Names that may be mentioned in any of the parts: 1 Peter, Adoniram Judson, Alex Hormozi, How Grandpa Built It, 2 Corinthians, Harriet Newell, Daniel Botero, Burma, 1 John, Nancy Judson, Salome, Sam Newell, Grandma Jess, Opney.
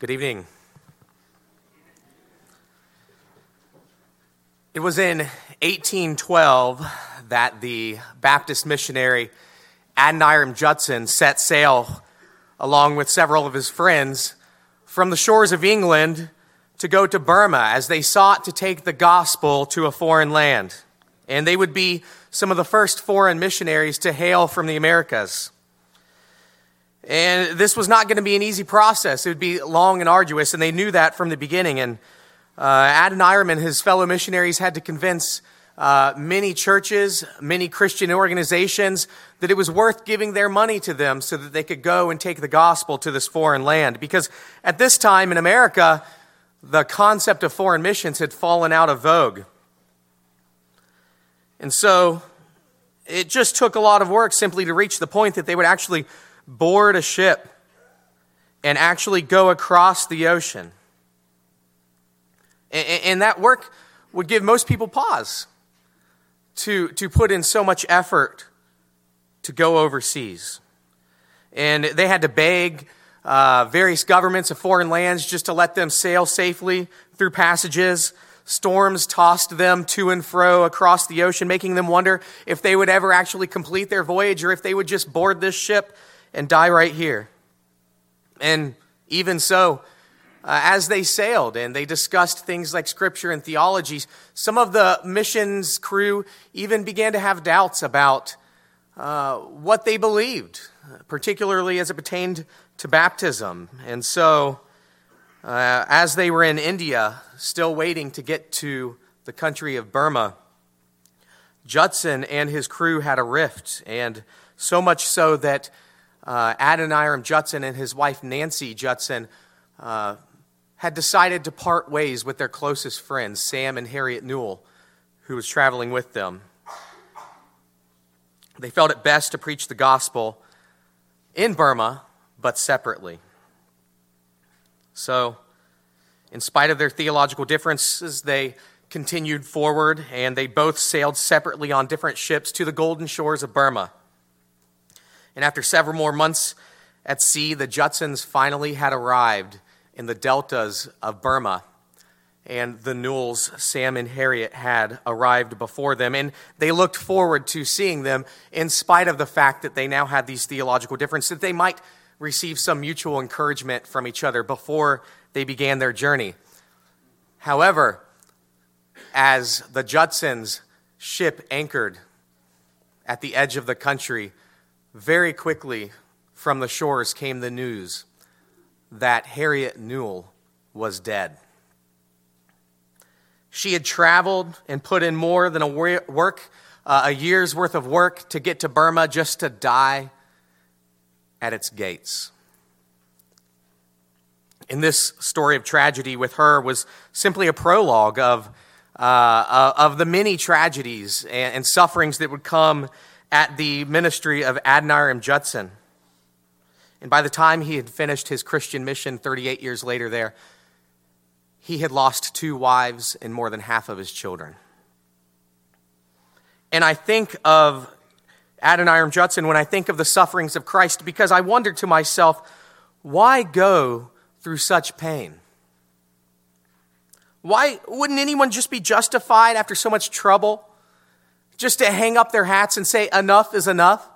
Good evening. It was in 1812 that the Baptist missionary Adoniram Judson set sail, along with several of his friends, from the shores of England to go to Burma as they sought to take the gospel to a foreign land. And they would be some of the first foreign missionaries to hail from the Americas. And this was not going to be an easy process. It would be long and arduous, and they knew that from the beginning. And Adoniram and his fellow missionaries had to convince many churches, many Christian organizations, that it was worth giving their money to them so that they could go and take the gospel to this foreign land. Because at this time in America, the concept of foreign missions had fallen out of vogue. And so it just took a lot of work simply to reach the point that they would actually board a ship and actually go across the ocean. And that work would give most people pause to put in so much effort to go overseas. And they had to beg various governments of foreign lands just to let them sail safely through passages. Storms tossed them to and fro across the ocean, making them wonder if they would ever actually complete their voyage or if they would just board this ship and die right here. And even so, as they sailed and they discussed things like scripture and theology, some of the missions crew even began to have doubts about what they believed, particularly as it pertained to baptism. And so, as they were in India, still waiting to get to the country of Burma, Judson and his crew had a rift, and so much so that Adoniram Judson and his wife Nancy Judson had decided to part ways with their closest friends, Sam and Harriet Newell, who was traveling with them. They felt it best to preach the gospel in Burma, but separately. So, in spite of their theological differences, they continued forward, and they both sailed separately on different ships to the golden shores of Burma. And after several more months at sea, the Judsons finally had arrived in the deltas of Burma, and the Newells, Sam and Harriet, had arrived before them, and they looked forward to seeing them in spite of the fact that they now had these theological differences, that they might receive some mutual encouragement from each other before they began their journey. However, as the Judsons' ship anchored at the edge of the country, very quickly from the shores came the news that Harriet Newell was dead. She had traveled and put in more than a year's worth of work to get to Burma just to die at its gates. And this story of tragedy with her was simply a prologue of the many tragedies and sufferings that would come at the ministry of Adoniram Judson. And by the time he had finished his Christian mission 38 years later there, he had lost 2 wives and more than half of his children. And I think of Adoniram Judson when I think of the sufferings of Christ, because I wondered to myself, why go through such pain? Why wouldn't anyone just be justified after so much trouble just to hang up their hats and say, enough is enough?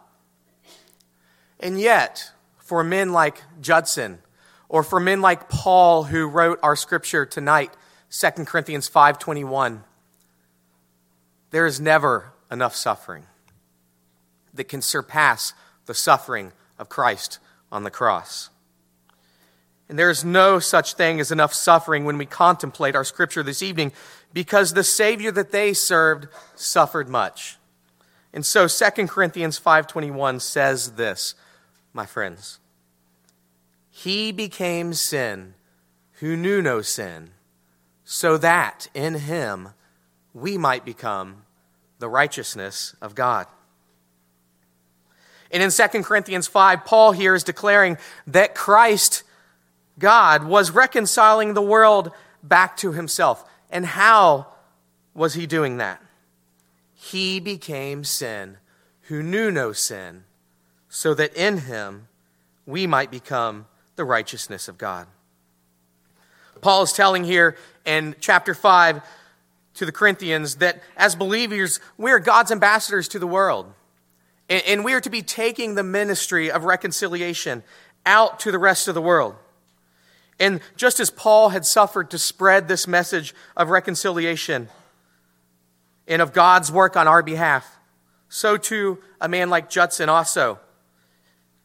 And yet, for men like Judson, or for men like Paul, who wrote our scripture tonight, 2 Corinthians 5:21, there is never enough suffering that can surpass the suffering of Christ on the cross. And there is no such thing as enough suffering when we contemplate our scripture this evening, because the Savior that they served suffered much. And so 2 Corinthians 5:21 says this, my friends: he became sin who knew no sin, so that in him we might become the righteousness of God. And in 2 Corinthians 5, Paul here is declaring that Christ, God, was reconciling the world back to himself. And how was he doing that? He became sin who knew no sin, so that in him we might become the righteousness of God. Paul is telling here in chapter 5 to the Corinthians that as believers, we are God's ambassadors to the world. And we are to be taking the ministry of reconciliation out to the rest of the world. And just as Paul had suffered to spread this message of reconciliation and of God's work on our behalf, so too a man like Judson also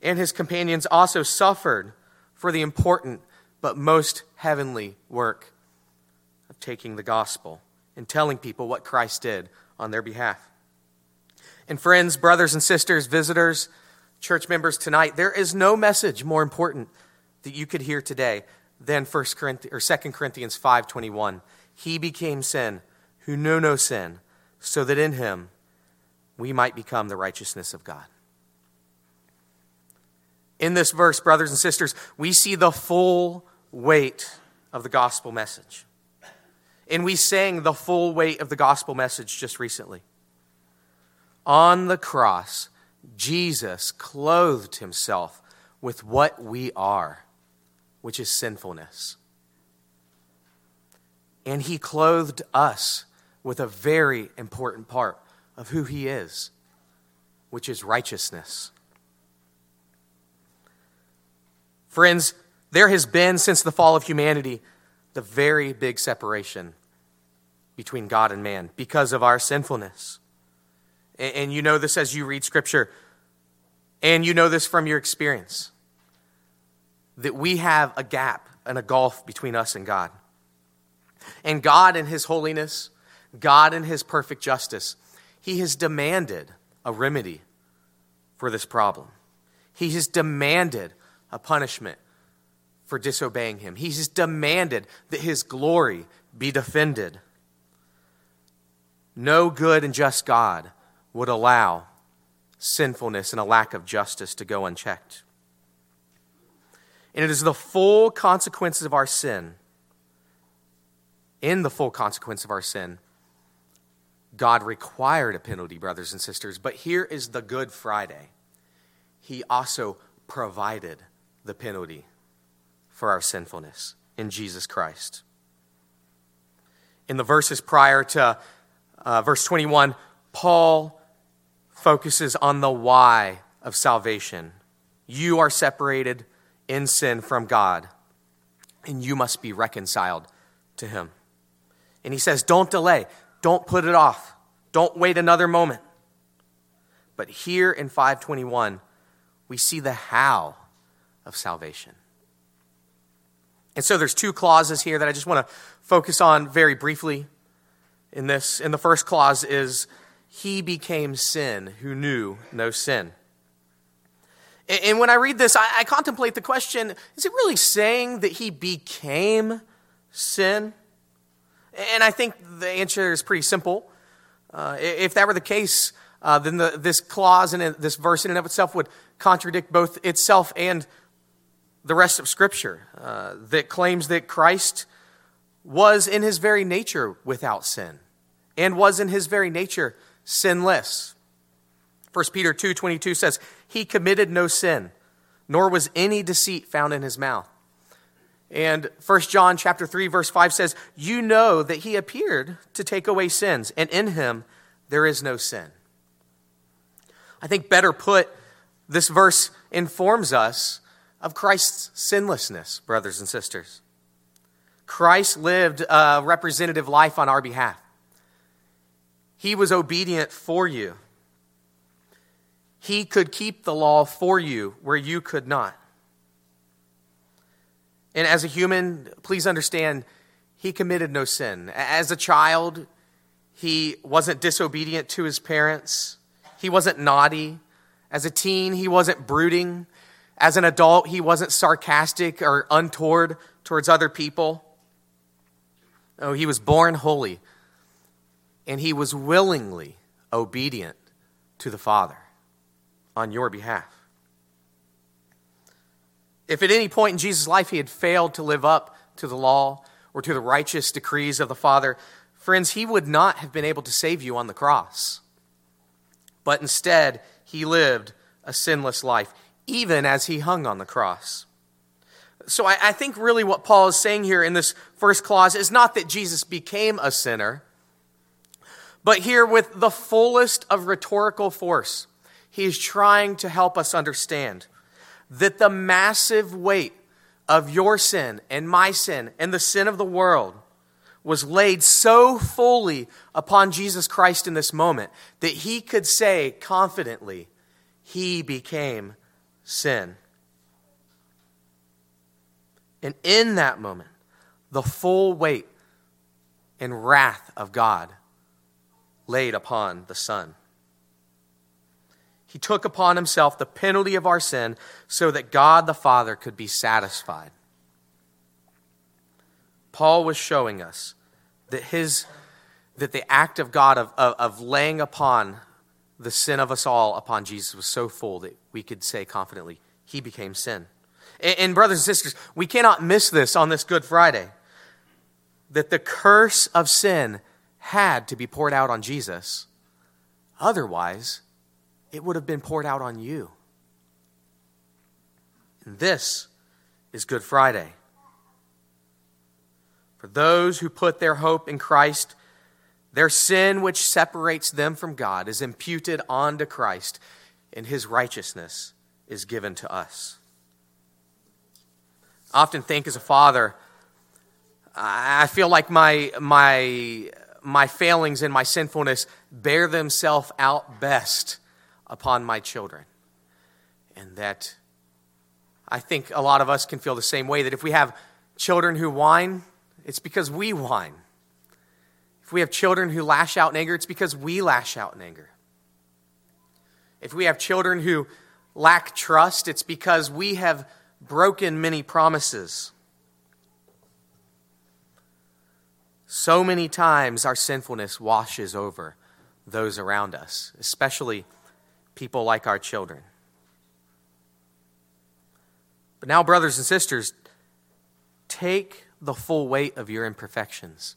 and his companions also suffered for the important but most heavenly work of taking the gospel and telling people what Christ did on their behalf. And friends, brothers and sisters, visitors, church members tonight, there is no message more important that you could hear today than 2 Corinthians 5:21. He became sin who knew no sin, so that in him we might become the righteousness of God. In this verse, brothers and sisters, we see the full weight of the gospel message. And we sang the full weight of the gospel message just recently. On the cross, Jesus clothed himself with what we are, which is sinfulness. And he clothed us with a very important part of who he is, which is righteousness. Friends, there has been, since the fall of humanity, the very big separation between God and man because of our sinfulness. And you know this as you read Scripture, and you know this from your experience, that we have a gap and a gulf between us and God. And God in his holiness, God in his perfect justice, he has demanded a remedy for this problem. He has demanded a punishment for disobeying him. He has demanded that his glory be defended. No good and just God would allow sinfulness and a lack of justice to go unchecked. And it is the full consequences of our sin. In the full consequence of our sin, God required a penalty, brothers and sisters. But here is the Good Friday. He also provided the penalty for our sinfulness in Jesus Christ. In the verses prior to verse 21, Paul focuses on the why of salvation. You are separated in sin from God, and you must be reconciled to him. And he says, don't delay. Don't put it off. Don't wait another moment. But here in 5:21, we see the how of salvation. And so there's two clauses here that I just want to focus on very briefly in this. And the first clause is, he became sin who knew no sin. And when I read this, I contemplate the question, is it really saying that he became sin? And I think the answer is pretty simple. If that were the case, then this clause and this verse in and of itself would contradict both itself and the rest of Scripture that claims that Christ was in his very nature without sin and was in his very nature sinless. 1 Peter 2:22 says, he committed no sin, nor was any deceit found in his mouth. And 1 John chapter 3, verse 5 says, you know that he appeared to take away sins, and in him there is no sin. I think better put, this verse informs us of Christ's sinlessness, brothers and sisters. Christ lived a representative life on our behalf. He was obedient for you. He could keep the law for you where you could not. And as a human, please understand, he committed no sin. As a child, he wasn't disobedient to his parents. He wasn't naughty. As a teen, he wasn't brooding. As an adult, he wasn't sarcastic or untoward towards other people. No, he was born holy, and he was willingly obedient to the Father on your behalf. If at any point in Jesus' life he had failed to live up to the law or to the righteous decrees of the Father, friends, he would not have been able to save you on the cross. But instead, he lived a sinless life, even as he hung on the cross. So I think really what Paul is saying here in this first clause is not that Jesus became a sinner, but here with the fullest of rhetorical force, he is trying to help us understand that the massive weight of your sin and my sin and the sin of the world was laid so fully upon Jesus Christ in this moment that he could say confidently, he became sin. And in that moment, the full weight and wrath of God laid upon the Son. He took upon himself the penalty of our sin so that God the Father could be satisfied. Paul was showing us that the act of God of laying upon the sin of us all upon Jesus was so full that we could say confidently, he became sin. And brothers and sisters, we cannot miss this on this Good Friday, that the curse of sin had to be poured out on Jesus. Otherwise, it would have been poured out on you. And this is Good Friday. For those who put their hope in Christ, their sin which separates them from God is imputed onto Christ, and his righteousness is given to us. I often think as a father, I feel like my failings and my sinfulness bear themselves out best upon my children. And that I think a lot of us can feel the same way, that if we have children who whine, it's because we whine. If we have children who lash out in anger, it's because we lash out in anger. If we have children who lack trust, it's because we have broken many promises. So many times our sinfulness washes over those around us, especially people like our children. But now, brothers and sisters, take the full weight of your imperfections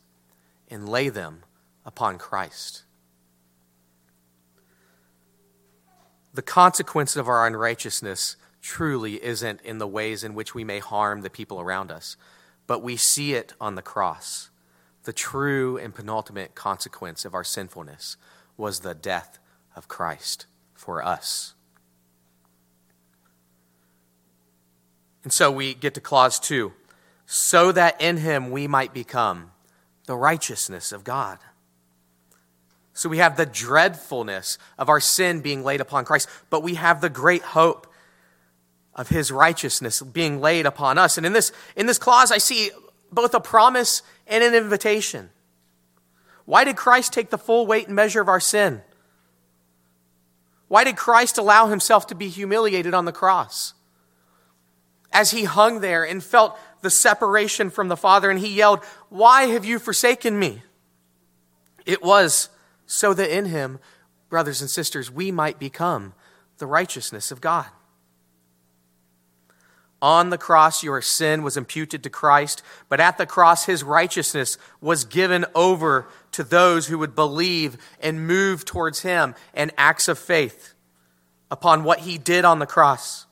and lay them upon Christ. The consequence of our unrighteousness truly isn't in the ways in which we may harm the people around us, but we see it on the cross. The true and penultimate consequence of our sinfulness was the death of Christ for us. And so we get to clause 2, so that in him we might become the righteousness of God. So we have the dreadfulness of our sin being laid upon Christ, but we have the great hope of his righteousness being laid upon us. And in this clause, I see both a promise and an invitation. Why did Christ take the full weight and measure of our sin? Why did Christ allow himself to be humiliated on the cross? As he hung there and felt the separation from the Father, and he yelled, "Why have you forsaken me?" It was so that in him, brothers and sisters, we might become the righteousness of God. On the cross, your sin was imputed to Christ, but at the cross, his righteousness was given over to those who would believe and move towards him in acts of faith upon what he did on the cross.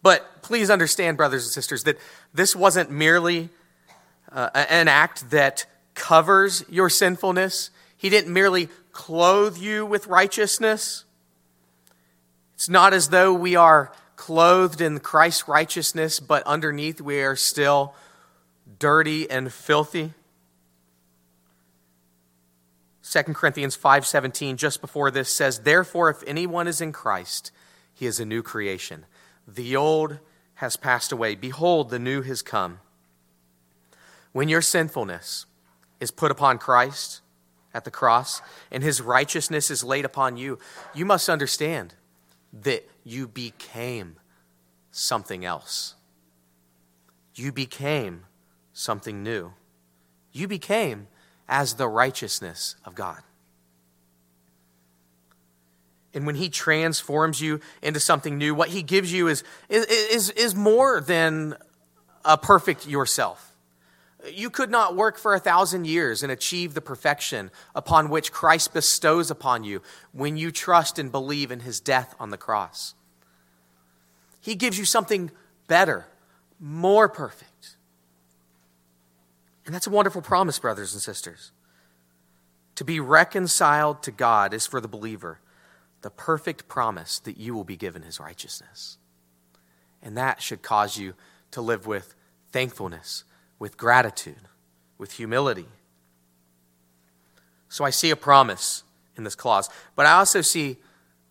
But please understand, brothers and sisters, that this wasn't merely an act that covers your sinfulness. He didn't merely clothe you with righteousness. It's not as though we are clothed in Christ's righteousness, but underneath we are still dirty and filthy. 2 Corinthians 5:17, just before this, says, "Therefore, if anyone is in Christ, he is a new creation. The old has passed away. Behold, the new has come." When your sinfulness is put upon Christ at the cross and his righteousness is laid upon you, you must understand that you became something else. You became something new. You became as the righteousness of God. And when he transforms you into something new, what he gives you is more than a perfect yourself. You could not work for 1,000 years and achieve the perfection upon which Christ bestows upon you when you trust and believe in his death on the cross. He gives you something better, more perfect. And that's a wonderful promise, brothers and sisters. To be reconciled to God is for the believer the perfect promise that you will be given his righteousness. And that should cause you to live with thankfulness, with gratitude, with humility. So I see a promise in this clause, but I also see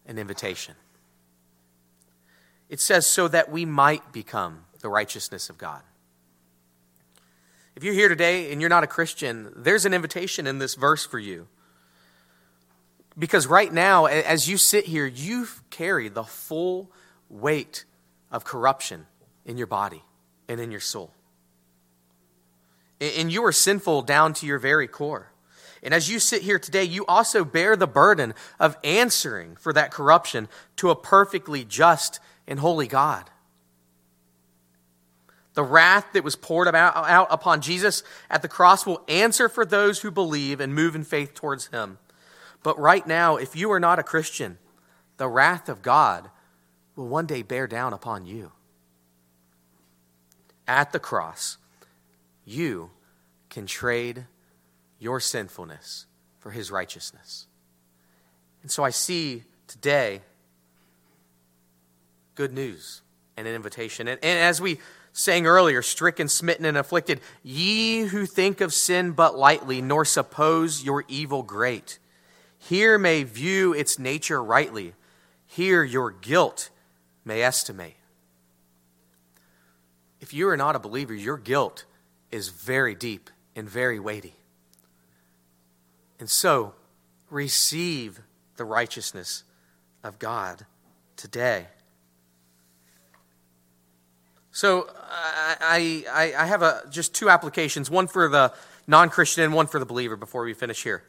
an invitation. It says, so that we might become the righteousness of God. If you're here today and you're not a Christian, there's an invitation in this verse for you. Because right now, as you sit here, you've carried the full weight of corruption in your body and in your soul. And you are sinful down to your very core. And as you sit here today, you also bear the burden of answering for that corruption to a perfectly just and holy God. The wrath that was poured out upon Jesus at the cross will answer for those who believe and move in faith towards him. But right now, if you are not a Christian, the wrath of God will one day bear down upon you. At the cross, you can trade your sinfulness for his righteousness. And so I see today good news and an invitation. And as we sang earlier, stricken, smitten, and afflicted, ye who think of sin but lightly, nor suppose your evil great. Here may view its nature rightly. Here your guilt may estimate. If you are not a believer, your guilt is very deep and very weighty. And so, receive the righteousness of God today. So I have just two applications, one for the non-Christian and one for the believer before we finish here.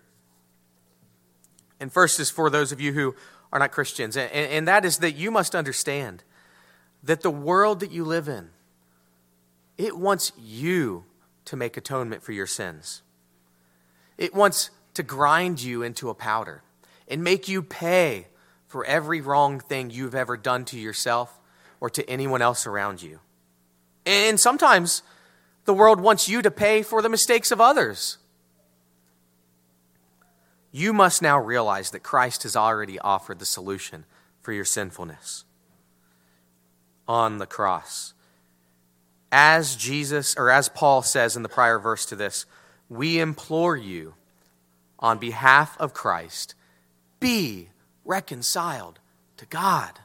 And first is for those of you who are not Christians, and that is that you must understand that the world that you live in, it wants you to make atonement for your sins. It wants to grind you into a powder and make you pay for every wrong thing you've ever done to yourself or to anyone else around you. And sometimes the world wants you to pay for the mistakes of others. You must now realize that Christ has already offered the solution for your sinfulness on the cross. As Jesus, or as Paul says in the prior verse to this, we implore you on behalf of Christ, be reconciled to God.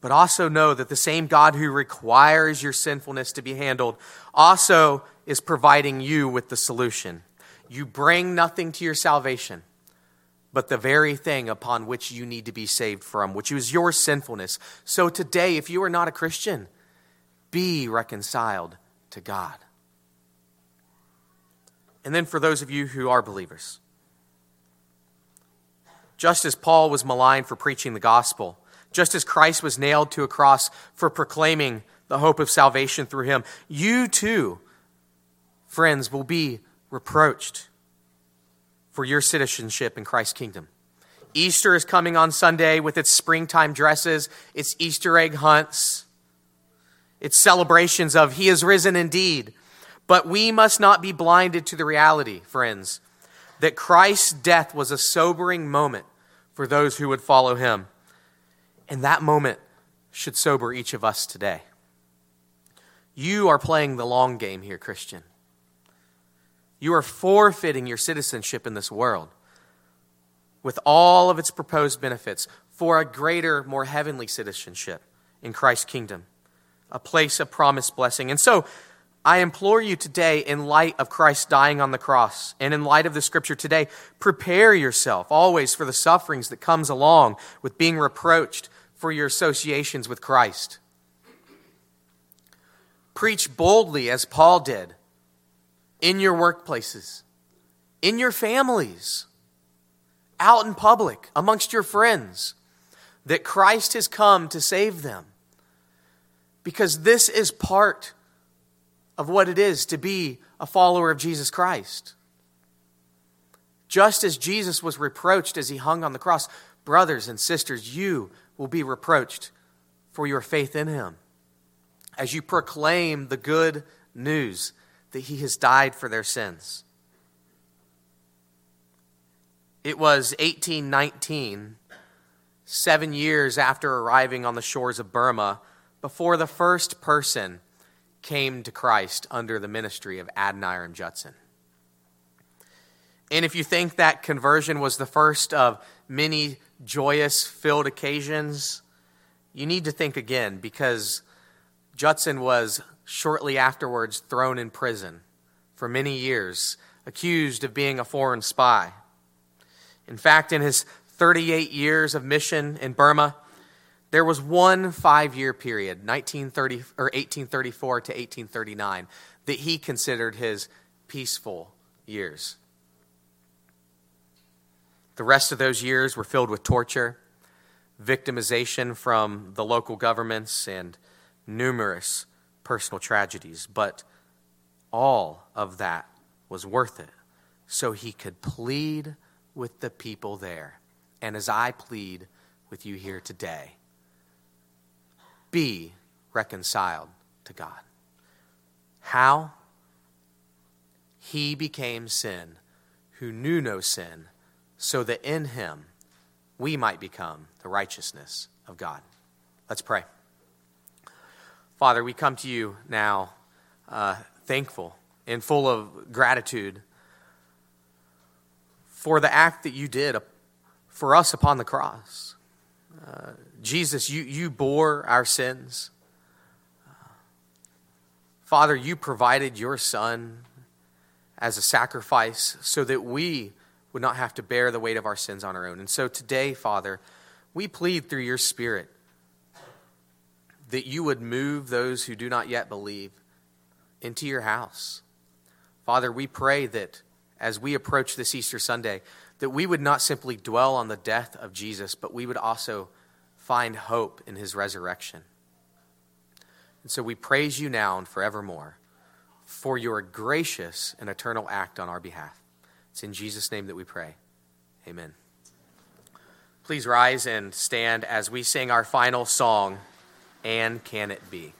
But also know that the same God who requires your sinfulness to be handled also is providing you with the solution. You bring nothing to your salvation, but the very thing upon which you need to be saved from, which is your sinfulness. So today, if you are not a Christian, be reconciled to God. And then for those of you who are believers, just as Paul was maligned for preaching the gospel, just as Christ was nailed to a cross for proclaiming the hope of salvation through him, you too, friends, will be reproached for your citizenship in Christ's kingdom. Easter is coming on Sunday with its springtime dresses, its Easter egg hunts, its celebrations of he is risen indeed. But we must not be blinded to the reality, friends, that Christ's death was a sobering moment for those who would follow him. And that moment should sober each of us today. You are playing the long game here, Christian. You are forfeiting your citizenship in this world with all of its proposed benefits for a greater, more heavenly citizenship in Christ's kingdom, a place of promised blessing. And so I implore you today, in light of Christ dying on the cross and in light of the scripture today, prepare yourself always for the sufferings that comes along with being reproached for your associations with Christ. Preach boldly as Paul did in your workplaces, in your families, out in public, amongst your friends, that Christ has come to save them. Because this is part of what it is to be a follower of Jesus Christ. Just as Jesus was reproached as he hung on the cross, brothers and sisters, you will be reproached for your faith in him, as you proclaim the good news that he has died for their sins. It was 1819, 7 years after arriving on the shores of Burma, before the first person came to Christ under the ministry of Adoniram Judson. And if you think that conversion was the first of many joyous filled occasions, you need to think again, because Judson was shortly afterwards thrown in prison for many years, accused of being a foreign spy. In fact, in his 38 years of mission in Burma, there was one 5-year period, 1834 to 1839, that he considered his peaceful years. The rest of those years were filled with torture, victimization from the local governments, and numerous personal tragedies. But all of that was worth it, so he could plead with the people there. And as I plead with you here today, be reconciled to God. How? He became sin, who knew no sin, so that in him we might become the righteousness of God. Let's pray. Father, we come to you now thankful and full of gratitude for the act that you did for us upon the cross. Jesus, you bore our sins. Father, you provided your Son as a sacrifice so that we would not have to bear the weight of our sins on our own. And so today, Father, we plead through your Spirit that you would move those who do not yet believe into your house. Father, we pray that as we approach this Easter Sunday, that we would not simply dwell on the death of Jesus, but we would also find hope in his resurrection. And so we praise you now and forevermore for your gracious and eternal act on our behalf. It's in Jesus' name that we pray. Amen. Please rise and stand as we sing our final song, And Can It Be?